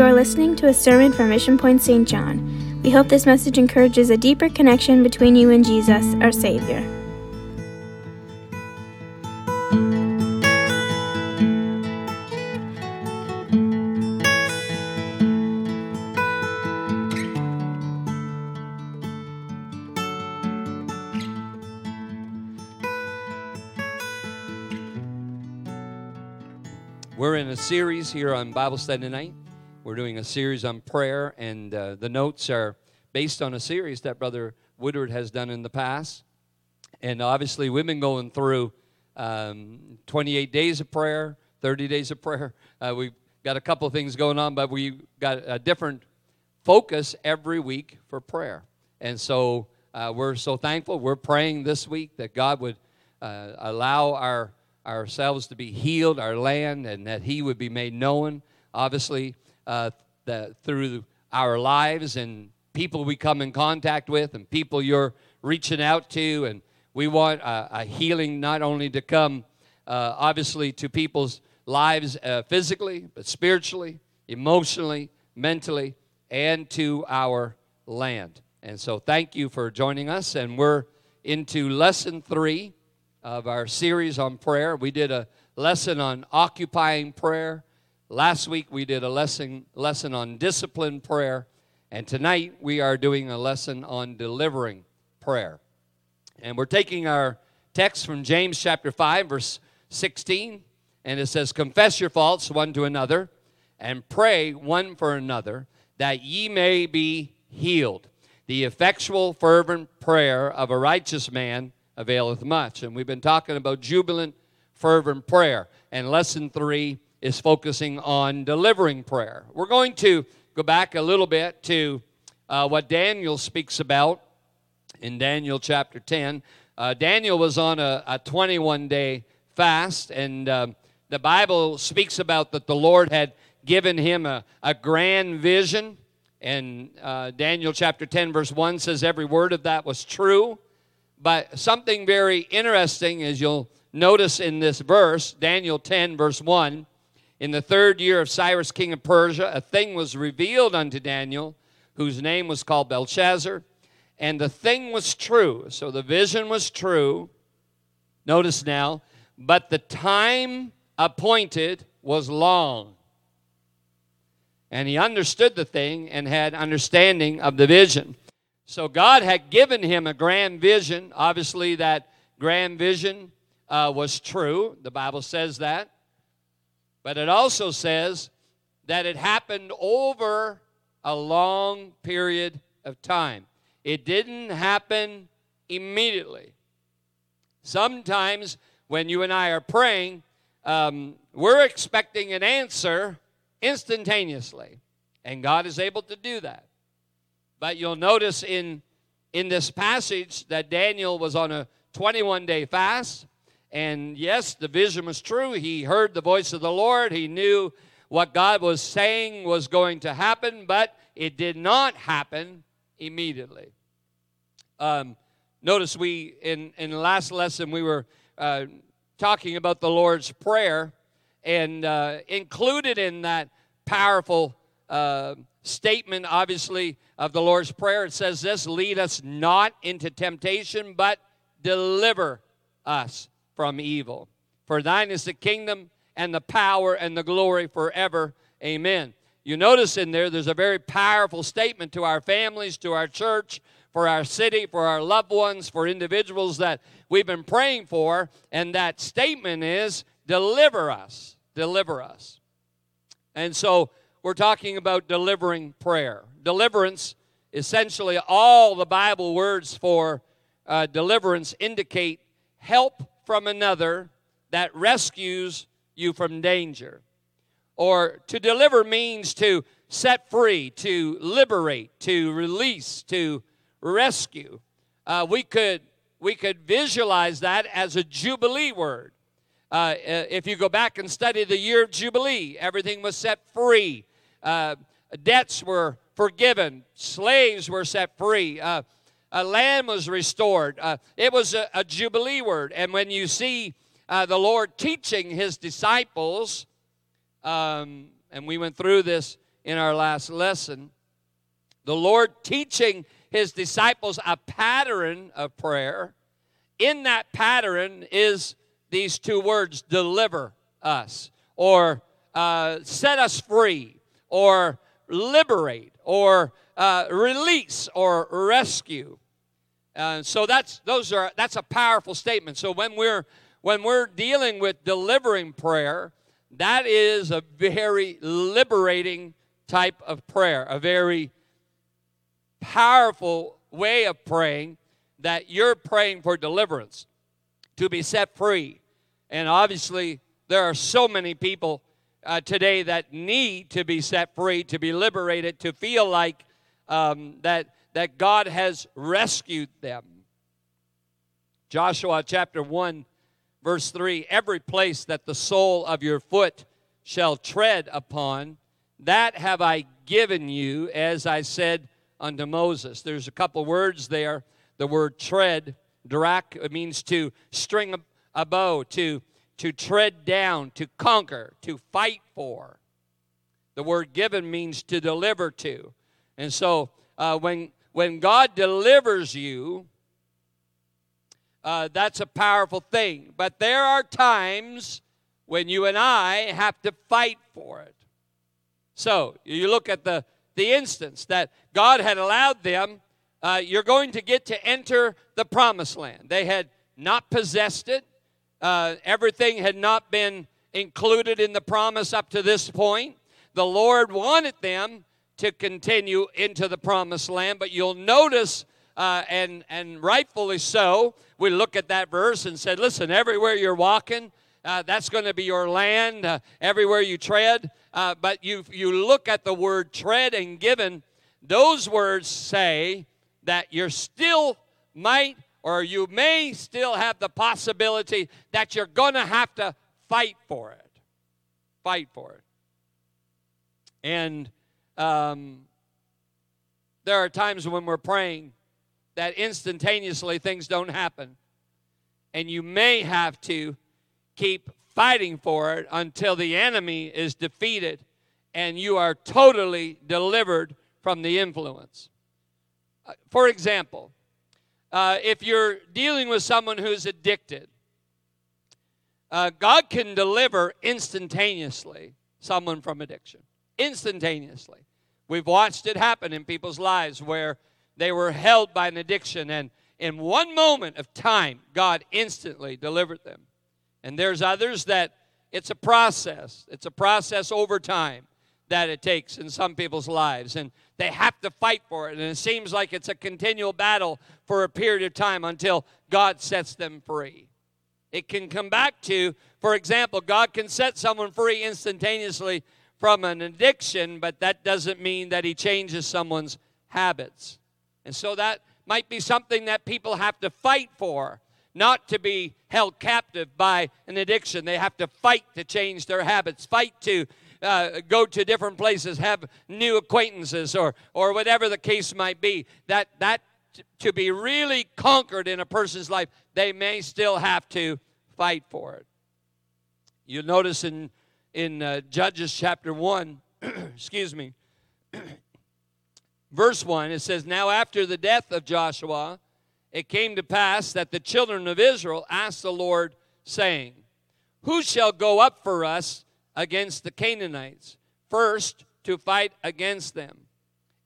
You are listening to a sermon from Mission Point St. John. We hope this message encourages a deeper connection between you and Jesus, our Savior. We're in a series here on Bible Study Tonight. We're doing a series on prayer, and the notes are based on a series that Brother Woodward has done in the past. And obviously, we've been going through 28 days of prayer, 30 days of prayer. We've got a couple of things going on, but we got a different focus every week for prayer. And so we're so thankful. We're praying this week that God would allow ourselves to be healed, our land, and that He would be made known, obviously, through our lives and people we come in contact with and people you're reaching out to. And we want a healing not only to come, obviously, to people's lives physically, but spiritually, emotionally, mentally, and to our land. And so thank you for joining us. And we're into Lesson 3 of our series on prayer. We did a lesson on occupying prayer. Last week, we did a lesson on disciplined prayer. And tonight, we are doing a lesson on delivering prayer. And we're taking our text from James chapter 5, verse 16. And it says, "Confess your faults one to another, and pray one for another, that ye may be healed. The effectual, fervent prayer of a righteous man availeth much." And we've been talking about jubilant, fervent prayer. And lesson 3 is focusing on delivering prayer. We're going to go back a little bit to what Daniel speaks about in Daniel chapter 10. Daniel was on a 21-day fast, and the Bible speaks about that the Lord had given him a grand vision. And Daniel chapter 10, verse 1 says every word of that was true. But something very interesting, as you'll notice in this verse, Daniel 10, verse 1, "In the third year of Cyrus, king of Persia, a thing was revealed unto Daniel, whose name was called Belshazzar, and the thing was true." So the vision was true. Notice now, "but the time appointed was long. And he understood the thing and had understanding of the vision." So God had given him a grand vision. Obviously, that grand vision was true. The Bible says that. But it also says that it happened over a long period of time. It didn't happen immediately. Sometimes when you and I are praying, we're expecting an answer instantaneously. And God is able to do that. But you'll notice in this passage that Daniel was on a 21-day fast. And yes, the vision was true. He heard the voice of the Lord. He knew what God was saying was going to happen, but it did not happen immediately. Notice we, in the last lesson, we were talking about the Lord's Prayer, and included in that powerful statement, obviously, of the Lord's Prayer, it says this: "Lead us not into temptation, but deliver us from evil. For thine is the kingdom and the power and the glory forever. Amen." You notice in there's a very powerful statement to our families, to our church, for our city, for our loved ones, for individuals that we've been praying for. And that statement is, deliver us, deliver us. And so we're talking about delivering prayer. Deliverance, essentially all the Bible words for deliverance indicate help from another that rescues you from danger. Or to deliver means to set free, to liberate, to release, to rescue. We could visualize that as a Jubilee word. If you go back and study the year of Jubilee, everything was set free. Debts were forgiven. Slaves were set free. A land was restored. It was a Jubilee word. And when you see the Lord teaching His disciples, and we went through this in our last lesson, the Lord teaching his disciples a pattern of prayer. In that pattern is these two words, deliver us, or set us free, or liberate, or release, or rescue. So that's a powerful statement. So when we're dealing with delivering prayer, that is a very liberating type of prayer, a very powerful way of praying, that you're praying for deliverance, to be set free. And obviously, there are so many people today that need to be set free, to be liberated, to feel like that God has rescued them. Joshua chapter 1, verse 3, every place that the sole of your foot shall tread upon, that have I given you, as I said unto Moses. There's a couple words there. The word tread, drak, it means to string a bow, to tread down, to conquer, to fight for. The word given means to deliver to. And so when God delivers you, that's a powerful thing. But there are times when you and I have to fight for it. So you look at the instance that God had allowed them, you're going to get to enter the promised land. They had not possessed it. Everything had not been included in the promise up to this point. The Lord wanted them to continue into the promised land, but you'll notice, and rightfully so, we look at that verse and said, listen, everywhere you're walking, that's going to be your land, everywhere you tread. But you look at the word tread and given, those words say that you're still might, or you may still have the possibility that you're going to have to fight for it. Fight for it. And there are times when we're praying that instantaneously things don't happen. And you may have to keep fighting for it until the enemy is defeated and you are totally delivered from the influence. For example, if you're dealing with someone who's addicted, God can deliver instantaneously someone from addiction. Instantaneously. We've watched it happen in people's lives where they were held by an addiction, and in one moment of time, God instantly delivered them. And there's others that it's a process. It's a process over time that it takes in some people's lives, and they have to fight for it, and it seems like it's a continual battle for a period of time until God sets them free. It can come back to, for example, God can set someone free instantaneously from an addiction, but that doesn't mean that he changes someone's habits. And so that might be something that people have to fight for, not to be held captive by an addiction. They have to fight to change their habits, fight to go to different places, have new acquaintances, or whatever the case might be. That to be really conquered in a person's life, they may still have to fight for it. You'll notice in Judges chapter 1, excuse me, verse 1, it says, Now after the death of Joshua, it came to pass that the children of Israel asked the Lord, saying, Who shall go up for us against the Canaanites, first to fight against them?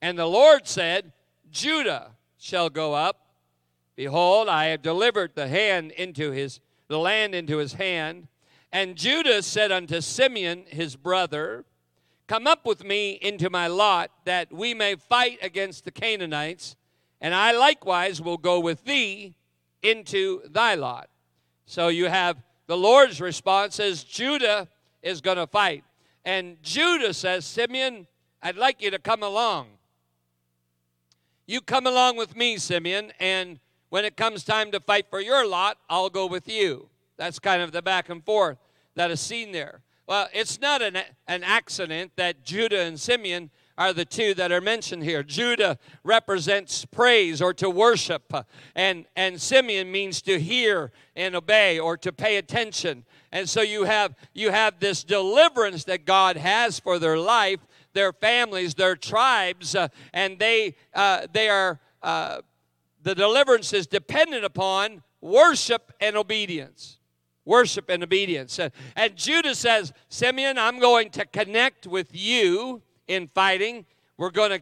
And the Lord said, Judah shall go up. Behold, I have delivered the land into his hand. And Judah said unto Simeon his brother, Come up with me into my lot, that we may fight against the Canaanites, and I likewise will go with thee into thy lot. So you have the Lord's response as Judah is going to fight. And Judah says, Simeon, I'd like you to come along. You come along with me, Simeon, and when it comes time to fight for your lot, I'll go with you. That's kind of the back and forth that is seen there. Well, it's not an accident that Judah and Simeon are the two that are mentioned here. Judah represents praise or to worship, and Simeon means to hear and obey or to pay attention. And so you have this deliverance that God has for their life their families, their tribes, and they are the deliverance is dependent upon worship and obedience. Worship and obedience. And Judah says, Simeon, I'm going to connect with you in fighting. We're going to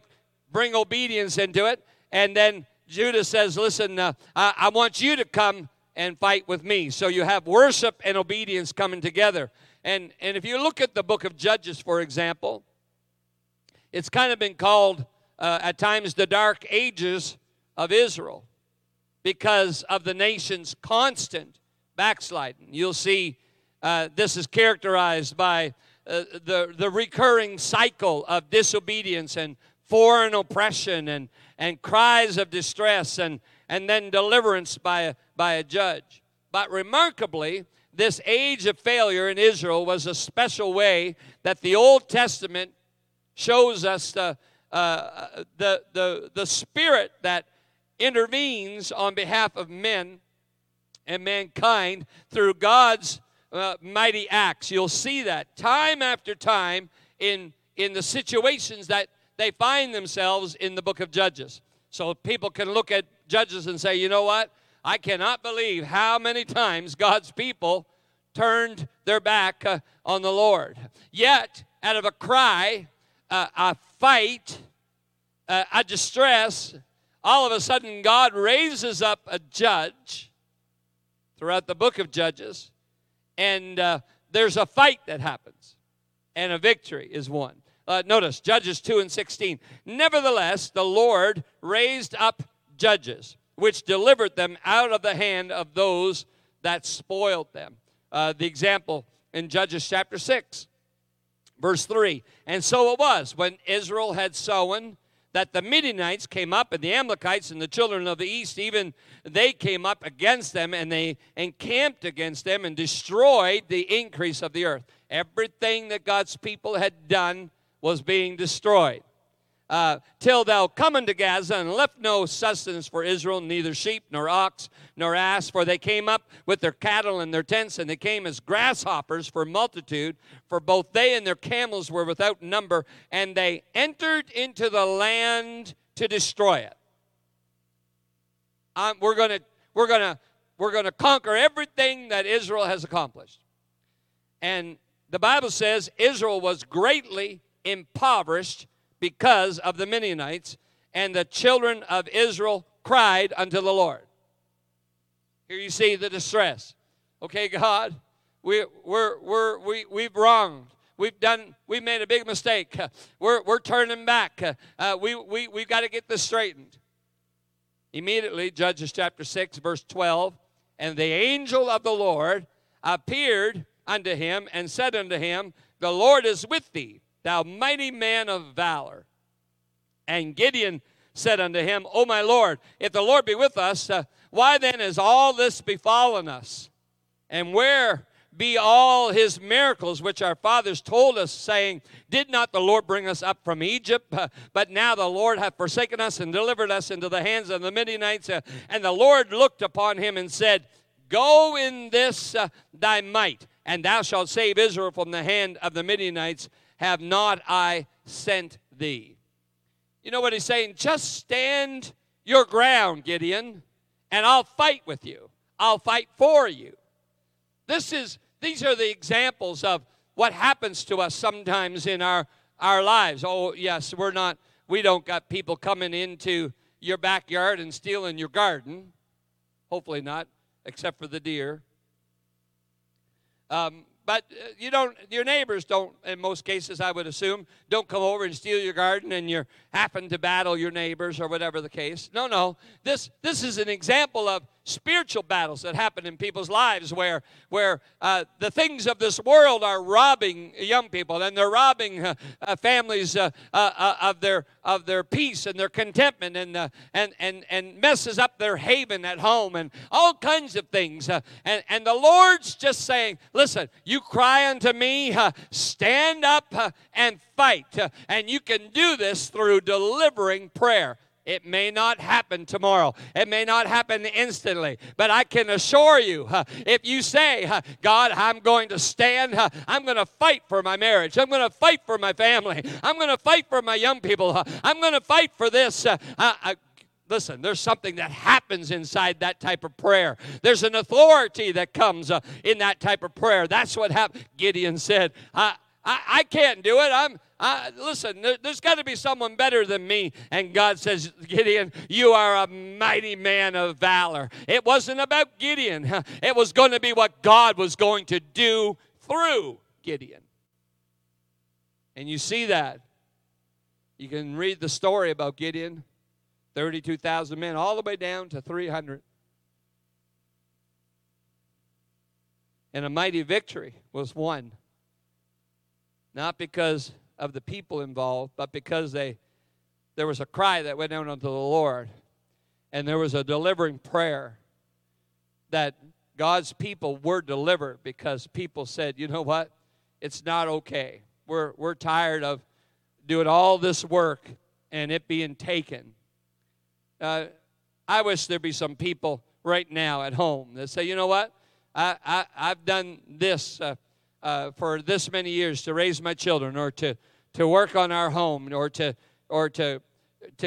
bring obedience into it. And then Judah says, listen, I want you to come and fight with me. So you have worship and obedience coming together. And if you look at the book of Judges, for example, it's kind of been called at times the Dark Ages of Israel because of the nation's constant backsliding. You'll see this is characterized by the recurring cycle of disobedience and foreign oppression and cries of distress and then deliverance by a judge. But remarkably, this age of failure in Israel was a special way that the Old Testament shows us the spirit that intervenes on behalf of men and mankind through God's mighty acts. You'll see that time after time in the situations that they find themselves in the book of Judges. So people can look at Judges and say, you know what? I cannot believe how many times God's people turned their back on the Lord. Yet, out of a cry, a fight, a distress, all of a sudden God raises up a judge throughout the book of Judges, and there's a fight that happens, and a victory is won. Notice, Judges 2 and 16. Nevertheless, the Lord raised up judges, which delivered them out of the hand of those that spoiled them. The example in Judges chapter 6, verse 3. And so it was, when Israel had sown, that the Midianites came up, and the Amalekites and the children of the east, even they came up against them, and they encamped against them and destroyed the increase of the earth. Everything that God's people had done was being destroyed. Till thou come unto Gaza, and left no sustenance for Israel, neither sheep, nor ox, nor ass, for they came up with their cattle and their tents, and they came as grasshoppers for multitude, for both they and their camels were without number, and they entered into the land to destroy it. We're gonna conquer everything that Israel has accomplished. And the Bible says Israel was greatly impoverished because of the Midianites, and the children of Israel cried unto the Lord. Here you see the distress. Okay, God, we've wronged. We've made a big mistake. We're turning back. We've got to get this straightened. Immediately, Judges chapter 6, verse 12, and the angel of the Lord appeared unto him and said unto him, the Lord is with thee, thou mighty man of valor. And Gideon said unto him, O my Lord, if the Lord be with us, why then is all this befallen us? And where be all his miracles which our fathers told us, saying, did not the Lord bring us up from Egypt? But now the Lord hath forsaken us and delivered us into the hands of the Midianites. And the Lord looked upon him and said, go in this thy might, and thou shalt save Israel from the hand of the Midianites. Have not I sent thee? You know what he's saying? Just stand your ground, Gideon, and I'll fight with you. I'll fight for you. These are the examples of what happens to us sometimes in our lives. Oh, yes, we don't got people coming into your backyard and stealing your garden. Hopefully not, except for the deer. But your neighbors don't, in most cases, I would assume, don't come over and steal your garden and you happen to battle your neighbors or whatever the case. No. This is an example of spiritual battles that happen in people's lives where the things of this world are robbing young people, and they're robbing families of their peace and their contentment, and messes up their haven at home and all kinds of things. And the Lord's just saying, listen, you cry unto me, stand up and fight. And you can do this through delivering prayer. It may not happen tomorrow. It may not happen instantly. But I can assure you, if you say, God, I'm going to stand. I'm going to fight for my marriage. I'm going to fight for my family. I'm going to fight for my young people. I'm going to fight for this. Listen, there's something that happens inside that type of prayer. There's an authority that comes in that type of prayer. That's what happened. Gideon said, I can't do it. Listen, there's got to be someone better than me. And God says, Gideon, you are a mighty man of valor. It wasn't about Gideon. It was going to be what God was going to do through Gideon. And you see that. You can read the story about Gideon. 32,000 men, all the way down to 300. And a mighty victory was won. Not because of the people involved, but because there was a cry that went out unto the Lord. And there was a delivering prayer that God's people were delivered because people said, you know what? It's not okay. We're tired of doing all this work and it being taken. I wish there'd be some people right now at home that say, you know what? I've done this for this many years to raise my children, or to work on our home, or to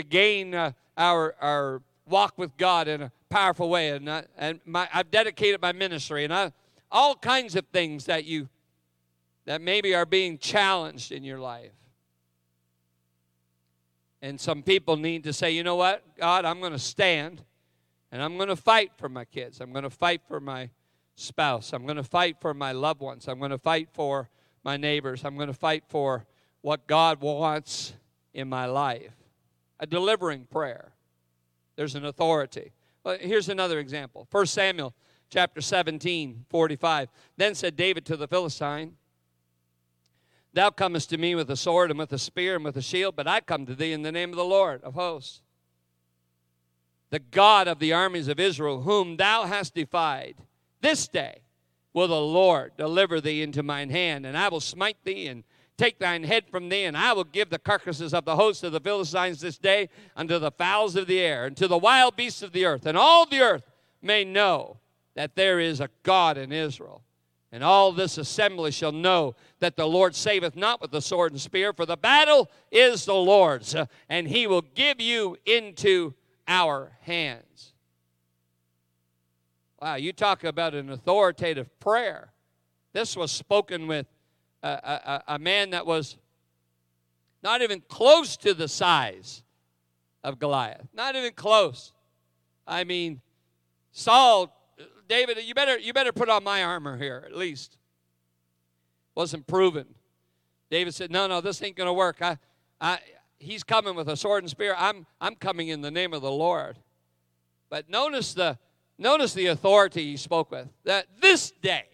gain our walk with God in a powerful way, and I've dedicated my ministry, and all kinds of things that maybe are being challenged in your life. And some people need to say, you know what, God, I'm going to stand, and I'm going to fight for my kids. I'm going to fight for my spouse. I'm going to fight for my loved ones. I'm going to fight for my neighbors. I'm going to fight for what God wants in my life. A delivering prayer. There's an authority. Well, here's another example. 1 Samuel chapter 17, 45. Then said David to the Philistine, Thou comest to me with a sword and with a spear and with a shield, but I come to thee in the name of the Lord of hosts, the God of the armies of Israel, whom thou hast defied. This day will the Lord deliver thee into mine hand, and I will smite thee and take thine head from thee, and I will give the carcasses of the host of the Philistines this day unto the fowls of the air and to the wild beasts of the earth. And all the earth may know that there is a God in Israel. And all this assembly shall know that the Lord saveth not with the sword and spear, for the battle is the Lord's, and he will give you into our hands. Wow, you talk about an authoritative prayer. This was spoken with a man that was not even close to the size of Goliath. Not even close. I mean, Saul, David, you better put on my armor here, at least. Wasn't proven. David said, no, this ain't going to work. He's coming with a sword and spear. I'm coming in the name of the Lord. But notice the authority he spoke with. That this day,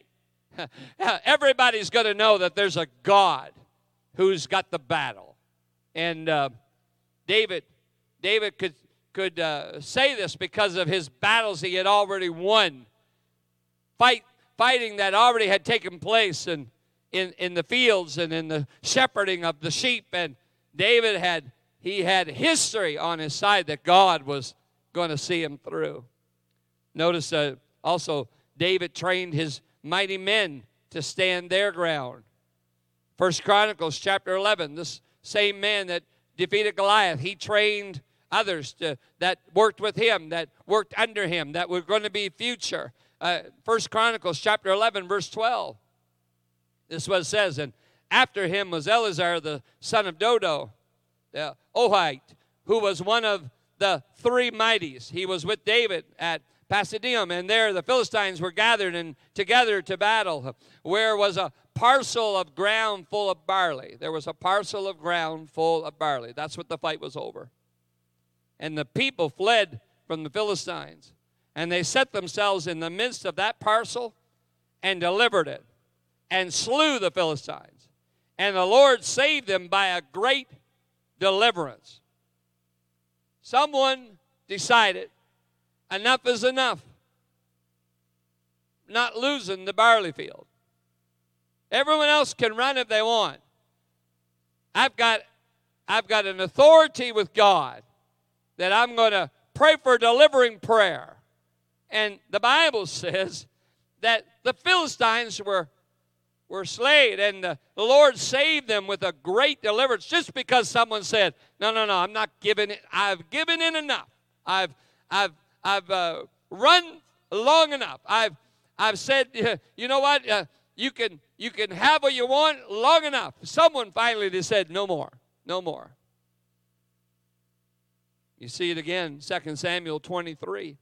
everybody's going to know that there's a God who's got the battle. And David could say this because of his battles he had already won. Fighting that already had taken place and in the fields and in the shepherding of the sheep. And David had history on his side that God was going to see him through. Notice also David trained his mighty men to stand their ground. 1 Chronicles chapter 11, this same man that defeated Goliath, he trained others that worked with him, that worked under him, that were going to be future. 1 Chronicles chapter 11, verse 12. This is what it says. And after him was Eleazar, the son of Dodo, the Ohite, who was one of the three mighties. He was with David at Pasadena, and there the Philistines were gathered and together to battle, where was a parcel of ground full of barley. There was a parcel of ground full of barley. That's what the fight was over. And the people fled from the Philistines, and they set themselves in the midst of that parcel and delivered it and slew the Philistines. And the Lord saved them by a great deliverance. Someone decided enough is enough. Not losing the barley field. Everyone else can run if they want. I've got an authority with God. that I'm going to pray for delivering prayer. And the Bible says that the Philistines were slain, and the Lord saved them with a great deliverance, just because someone said, no, I'm not giving in. I've given in enough. I've run long enough. I've said, you know what, you can have what you want long enough. Someone finally just said, no more. You see it again, 2 Samuel 23,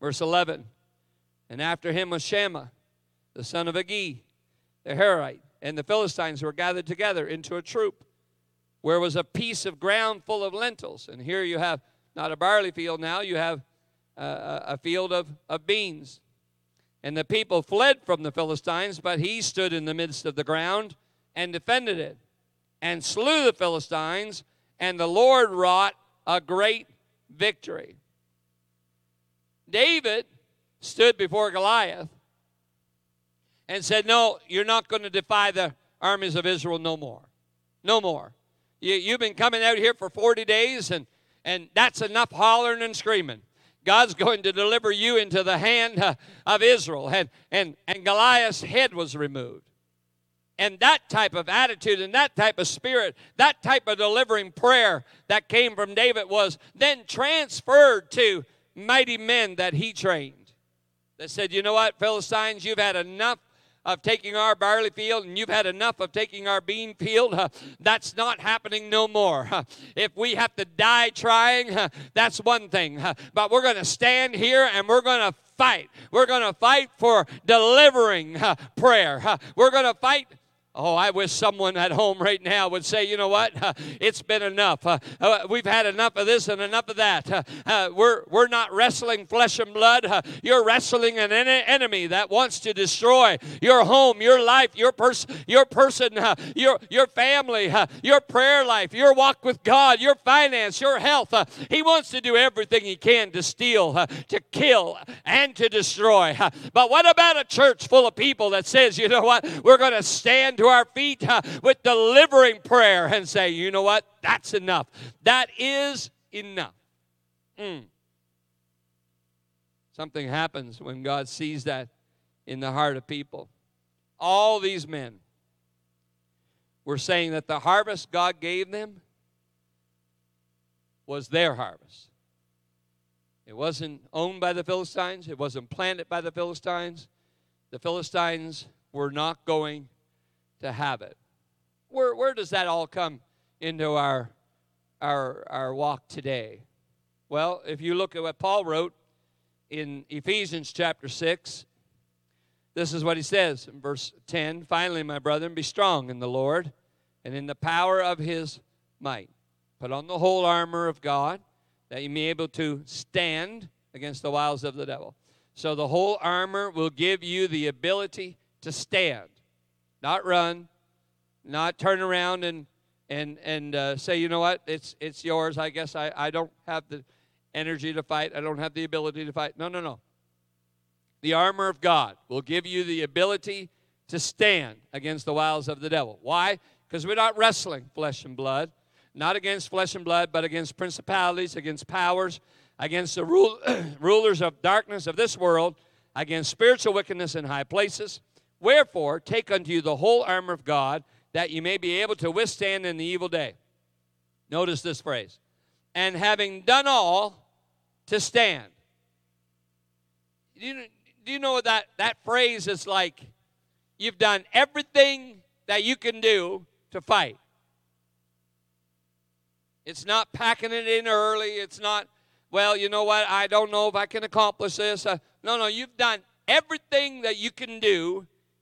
verse 11. And after him was Shammah, the son of Agi, the Harite, and the Philistines were gathered together into a troop, where was a piece of ground full of lentils. And here you have not a barley field now, you have a field of beans. And the people fled from the Philistines, but he stood in the midst of the ground and defended it, and slew the Philistines, and the Lord wrought a great victory. David stood before Goliath and said, no, you're not going to defy the armies of Israel no more. No more. You've been coming out here for 40 days, and that's enough hollering and screaming. God's going to deliver you into the hand of Israel. And Goliath's head was removed. And that type of attitude and that type of spirit, that type of delivering prayer that came from David was then transferred to mighty men that he trained. That said, you know what, Philistines, you've had enough of taking our barley field, and you've had enough of taking our bean field. That's not happening no more. If we have to die trying, that's one thing. But we're going to stand here, and we're going to fight. We're going to fight for delivering prayer. We're going to fight. Oh, I wish someone at home right now would say, you know what, it's been enough. We've had enough of this and enough of that. We're not wrestling flesh and blood. You're wrestling an enemy that wants to destroy your home, your life, your person, your family, your prayer life, your walk with God, your finance, your health. He wants to do everything he can to steal, to kill, and to destroy. But what about a church full of people that says, you know what, we're going to stand to our feet with delivering prayer and say, you know what, that's enough. That is enough. Something happens when God sees that in the heart of people. All these men were saying that the harvest God gave them was their harvest. It wasn't owned by the Philistines. It wasn't planted by the Philistines. The Philistines were not going to have it. Where does that all come into our walk today? Well, if you look at what Paul wrote in Ephesians chapter 6, this is what he says in verse 10. Finally, my brethren, be strong in the Lord and in the power of his might. Put on the whole armor of God that you may be able to stand against the wiles of the devil. So the whole armor will give you the ability to stand. Not run, not turn around and say, you know what, it's yours. I guess I don't have the energy to fight. I don't have the ability to fight. No. The armor of God will give you the ability to stand against the wiles of the devil. Why? Because we're not wrestling flesh and blood. Not against flesh and blood, but against principalities, against powers, against the rulers of darkness of this world, against spiritual wickedness in high places. Wherefore, take unto you the whole armor of God, that you may be able to withstand in the evil day. Notice this phrase. And having done all, to stand. Do you know that phrase is like, you've done everything that you can do to fight. It's not packing it in early. It's not, well, you know what, I don't know if I can accomplish this. No, you've done everything that you can do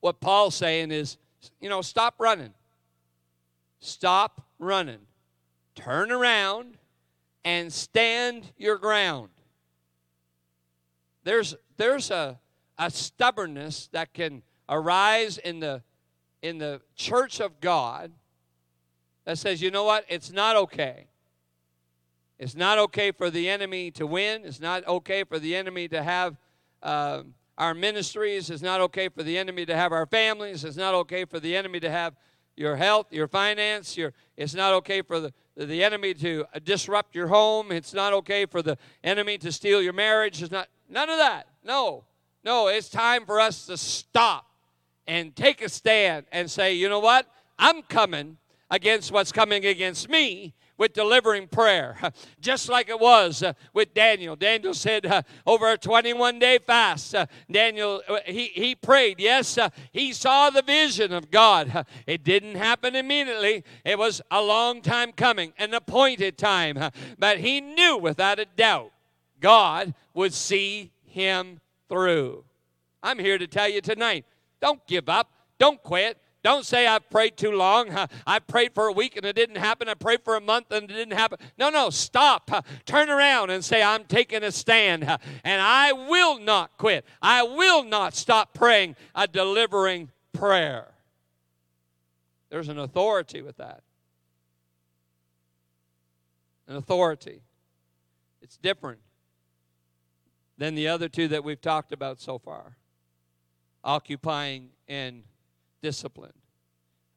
What Paul's saying is, you know, stop running. Stop running. Turn around and stand your ground. There's a stubbornness that can arise in the church of God that says, you know what, it's not okay. It's not okay for the enemy to win. It's not okay for the enemy to have our ministries. It's not okay for the enemy to have our families. It's not okay for the enemy to have your health, your finance. It's not okay for the enemy to disrupt your home. It's not okay for the enemy to steal your marriage. It's not, none of that. No, it's time for us to stop and take a stand and say, you know what? I'm coming against what's coming against me with delivering prayer, just like it was with Daniel. Daniel said over a 21-day fast, Daniel, he prayed. Yes, he saw the vision of God. It didn't happen immediately. It was a long time coming, an appointed time. But he knew without a doubt God would see him through. I'm here to tell you tonight, don't give up, don't quit. Don't say, I've prayed too long. I prayed for a week and it didn't happen. I prayed for a month and it didn't happen. No, stop. Turn around and say, I'm taking a stand. And I will not quit. I will not stop praying a delivering prayer. There's an authority with that. An authority. It's different than the other two that we've talked about so far. Occupying and discipline.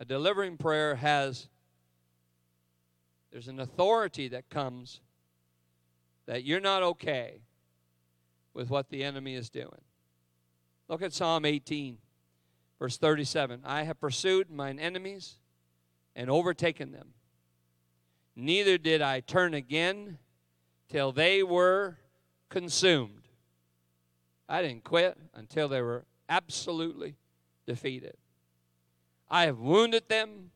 A delivering prayer there's an authority that comes that you're not okay with what the enemy is doing. Look at Psalm 18, verse 37. I have pursued mine enemies and overtaken them. Neither did I turn again till they were consumed. I didn't quit until they were absolutely defeated. I have wounded them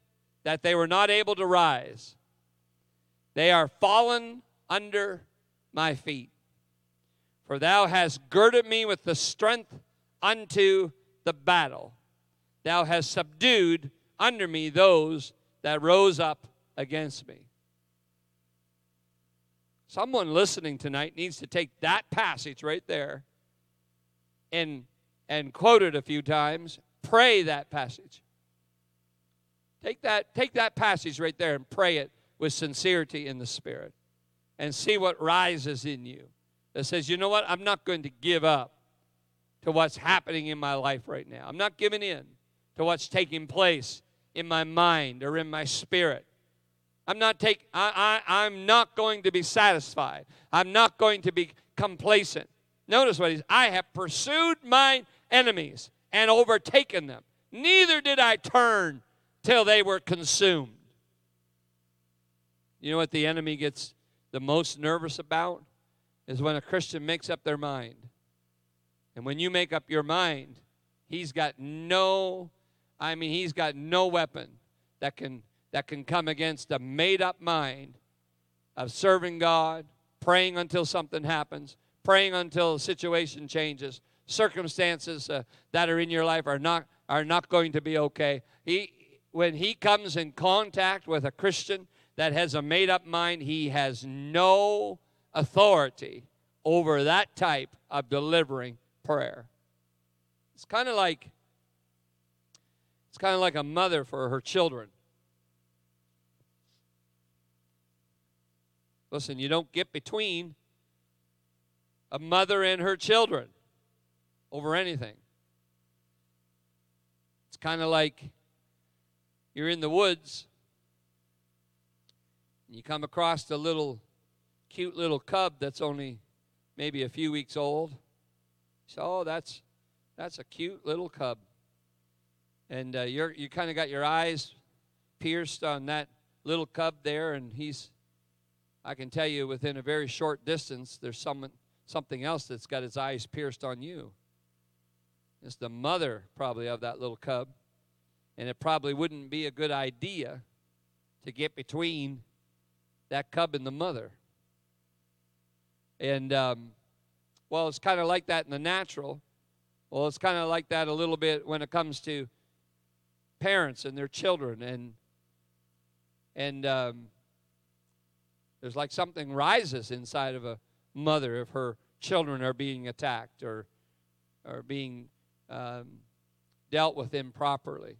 that they were not able to rise. They are fallen under my feet. For thou hast girded me with the strength unto the battle. Thou hast subdued under me those that rose up against me. Someone listening tonight needs to take that passage right there and quote it a few times. Pray that passage. Take that passage right there and pray it with sincerity in the Spirit and see what rises in you that says, you know what, I'm not going to give up to what's happening in my life right now. I'm not giving in to what's taking place in my mind or in my spirit. I'm not going to be satisfied. I'm not going to be complacent. Notice what I have pursued mine enemies and overtaken them. Neither did I turn till they were consumed. You know what the enemy gets the most nervous about? Is when a Christian makes up their mind. And when you make up your mind, he's got no weapon that can come against a made-up mind of serving God, praying until something happens, praying until a situation changes, circumstances that are in your life are not going to be okay. When he comes in contact with a Christian that has a made-up mind, he has no authority over that type of delivering prayer. It's kind of like a mother for her children. Listen, you don't get between a mother and her children over anything. It's kind of like you're in the woods, and you come across the cute little cub that's only maybe a few weeks old. You say, oh, that's a cute little cub. And you kind of got your eyes pierced on that little cub there, and I can tell you within a very short distance, there's something else that's got its eyes pierced on you. It's the mother probably of that little cub. And it probably wouldn't be a good idea to get between that cub and the mother. And, it's kind of like that in the natural. Well, it's kind of like that a little bit when it comes to parents and their children. And There's like something rises inside of a mother if her children are being attacked or being dealt with improperly.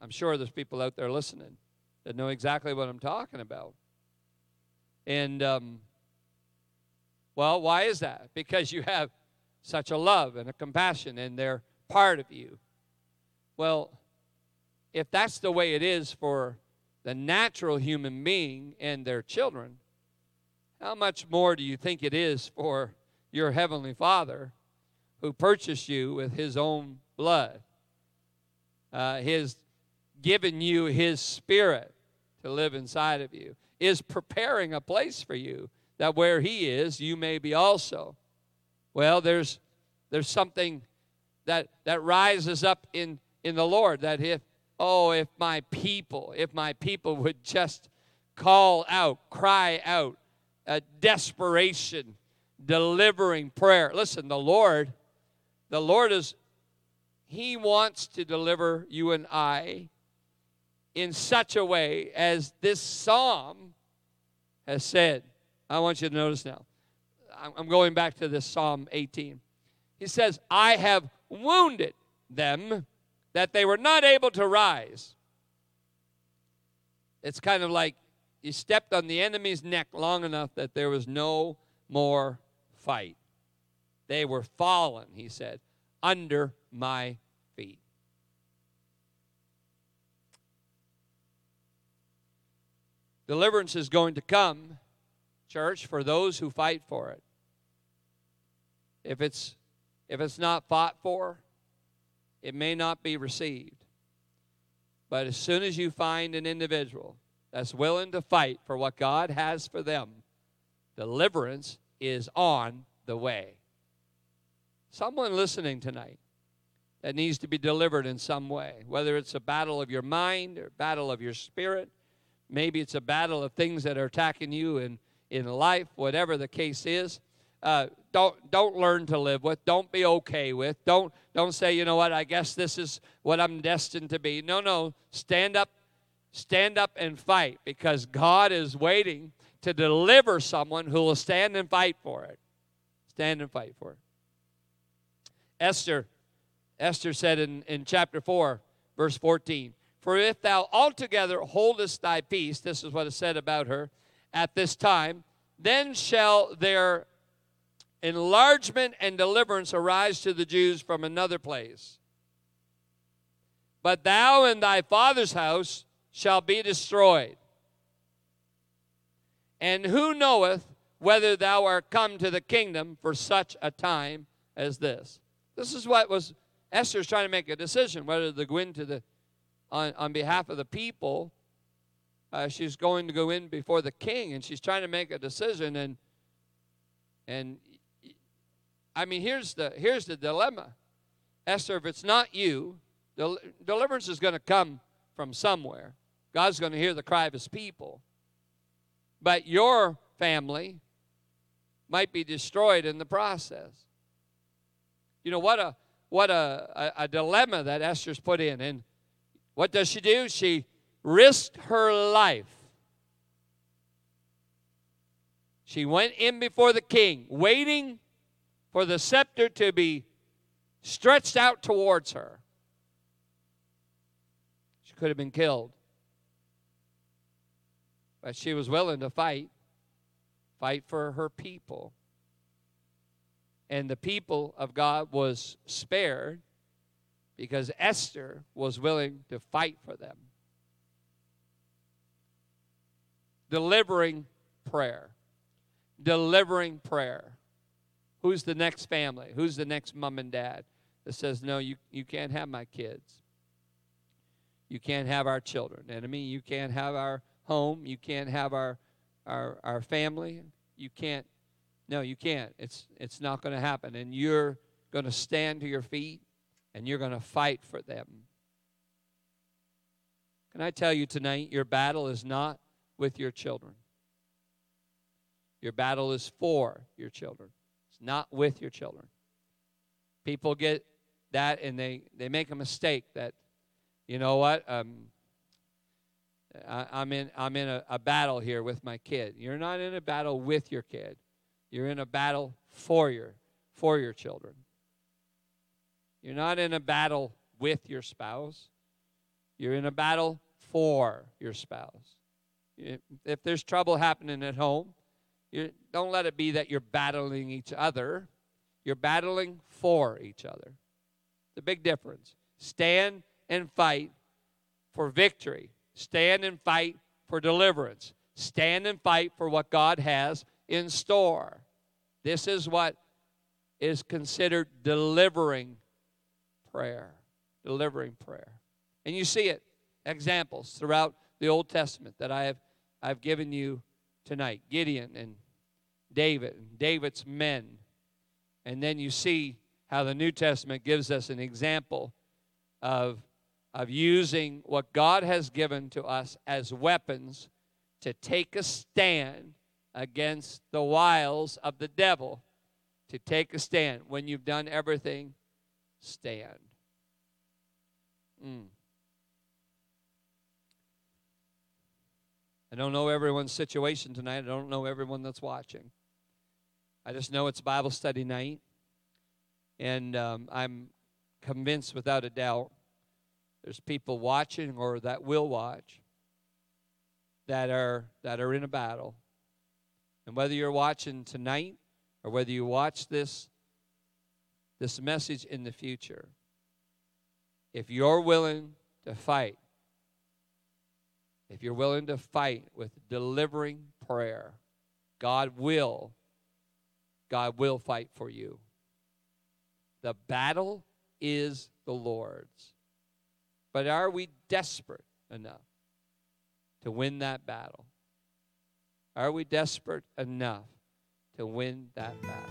I'm sure there's people out there listening that know exactly what I'm talking about. And, well, why is that? Because you have such a love and a compassion, and they're part of you. Well, if that's the way it is for the natural human being and their children, how much more do you think it is for your Heavenly Father who purchased you with His own blood, His given you His Spirit to live inside of you, is preparing a place for you that where He is, you may be also. Well, there's something that rises up in the Lord that if my people would just call out, cry out, a desperation, delivering prayer. Listen, the Lord is, He wants to deliver you and I in such a way as this psalm has said. I want you to notice now. I'm going back to this Psalm 18. He says, I have wounded them that they were not able to rise. It's kind of like you stepped on the enemy's neck long enough that there was no more fight. They were fallen, he said, under my feet. Deliverance is going to come, church, for those who fight for it. If it's not fought for, it may not be received. But as soon as you find an individual that's willing to fight for what God has for them, deliverance is on the way. Someone listening tonight that needs to be delivered in some way, whether it's a battle of your mind or battle of your spirit, maybe it's a battle of things that are attacking you in life, whatever the case is. Don't learn to live with. Don't be okay with. Don't say, you know what, I guess this is what I'm destined to be. No, stand up and fight, because God is waiting to deliver someone who will stand and fight for it. Stand and fight for it. Esther said in chapter 4, verse 14, for if thou altogether holdest thy peace, this is what is said about her, at this time, then shall their enlargement and deliverance arise to the Jews from another place. But thou and thy father's house shall be destroyed. And who knoweth whether thou art come to the kingdom for such a time as this? This is what was Esther's trying to make a decision, whether to go into on behalf of the people. She's going to go in before the king, and she's trying to make a decision. And I mean, here's the dilemma. Esther, if it's not you, deliverance is going to come from somewhere. God's going to hear the cry of His people. But your family might be destroyed in the process. You know, what a dilemma that Esther's put in. And what does she do? She risked her life. She went in before the king, waiting for the scepter to be stretched out towards her. She could have been killed. But she was willing to fight for her people. And the people of God was spared because Esther was willing to fight for them. Delivering prayer. Delivering prayer. Who's the next family? Who's the next mom and dad that says, no, you can't have my kids. You can't have our children. And I mean, you can't have our home. You can't have our family. You can't. No, you can't. It's not going to happen. And you're going to stand to your feet, and you're going to fight for them. Can I tell you tonight, your battle is not with your children. Your battle is for your children. It's not with your children. People get that and they make a mistake that, you know what, I'm in a battle here with my kid. You're not in a battle with your kid. You're in a battle for your children. You're not in a battle with your spouse. You're in a battle for your spouse. If there's trouble happening at home, don't let it be that you're battling each other. You're battling for each other. The big difference. Stand and fight for victory. Stand and fight for deliverance. Stand and fight for what God has in store. This is what is considered delivering prayer. Delivering prayer. And you see it, examples throughout the Old Testament that I've given you tonight. Gideon and David and David's men. And then you see how the New Testament gives us an example of using what God has given to us as weapons to take a stand against the wiles of the devil, to take a stand. When you've done everything, stand. I don't know everyone's situation tonight. I don't know everyone that's watching. I just know it's Bible study night, and I'm convinced without a doubt there's people watching or that will watch that are in a battle. And whether you're watching tonight or whether you watch this message in the future, if you're willing to fight, if you're willing to fight with delivering prayer, God will fight for you. The battle is the Lord's. But are we desperate enough to win that battle? Are we desperate enough to win that battle?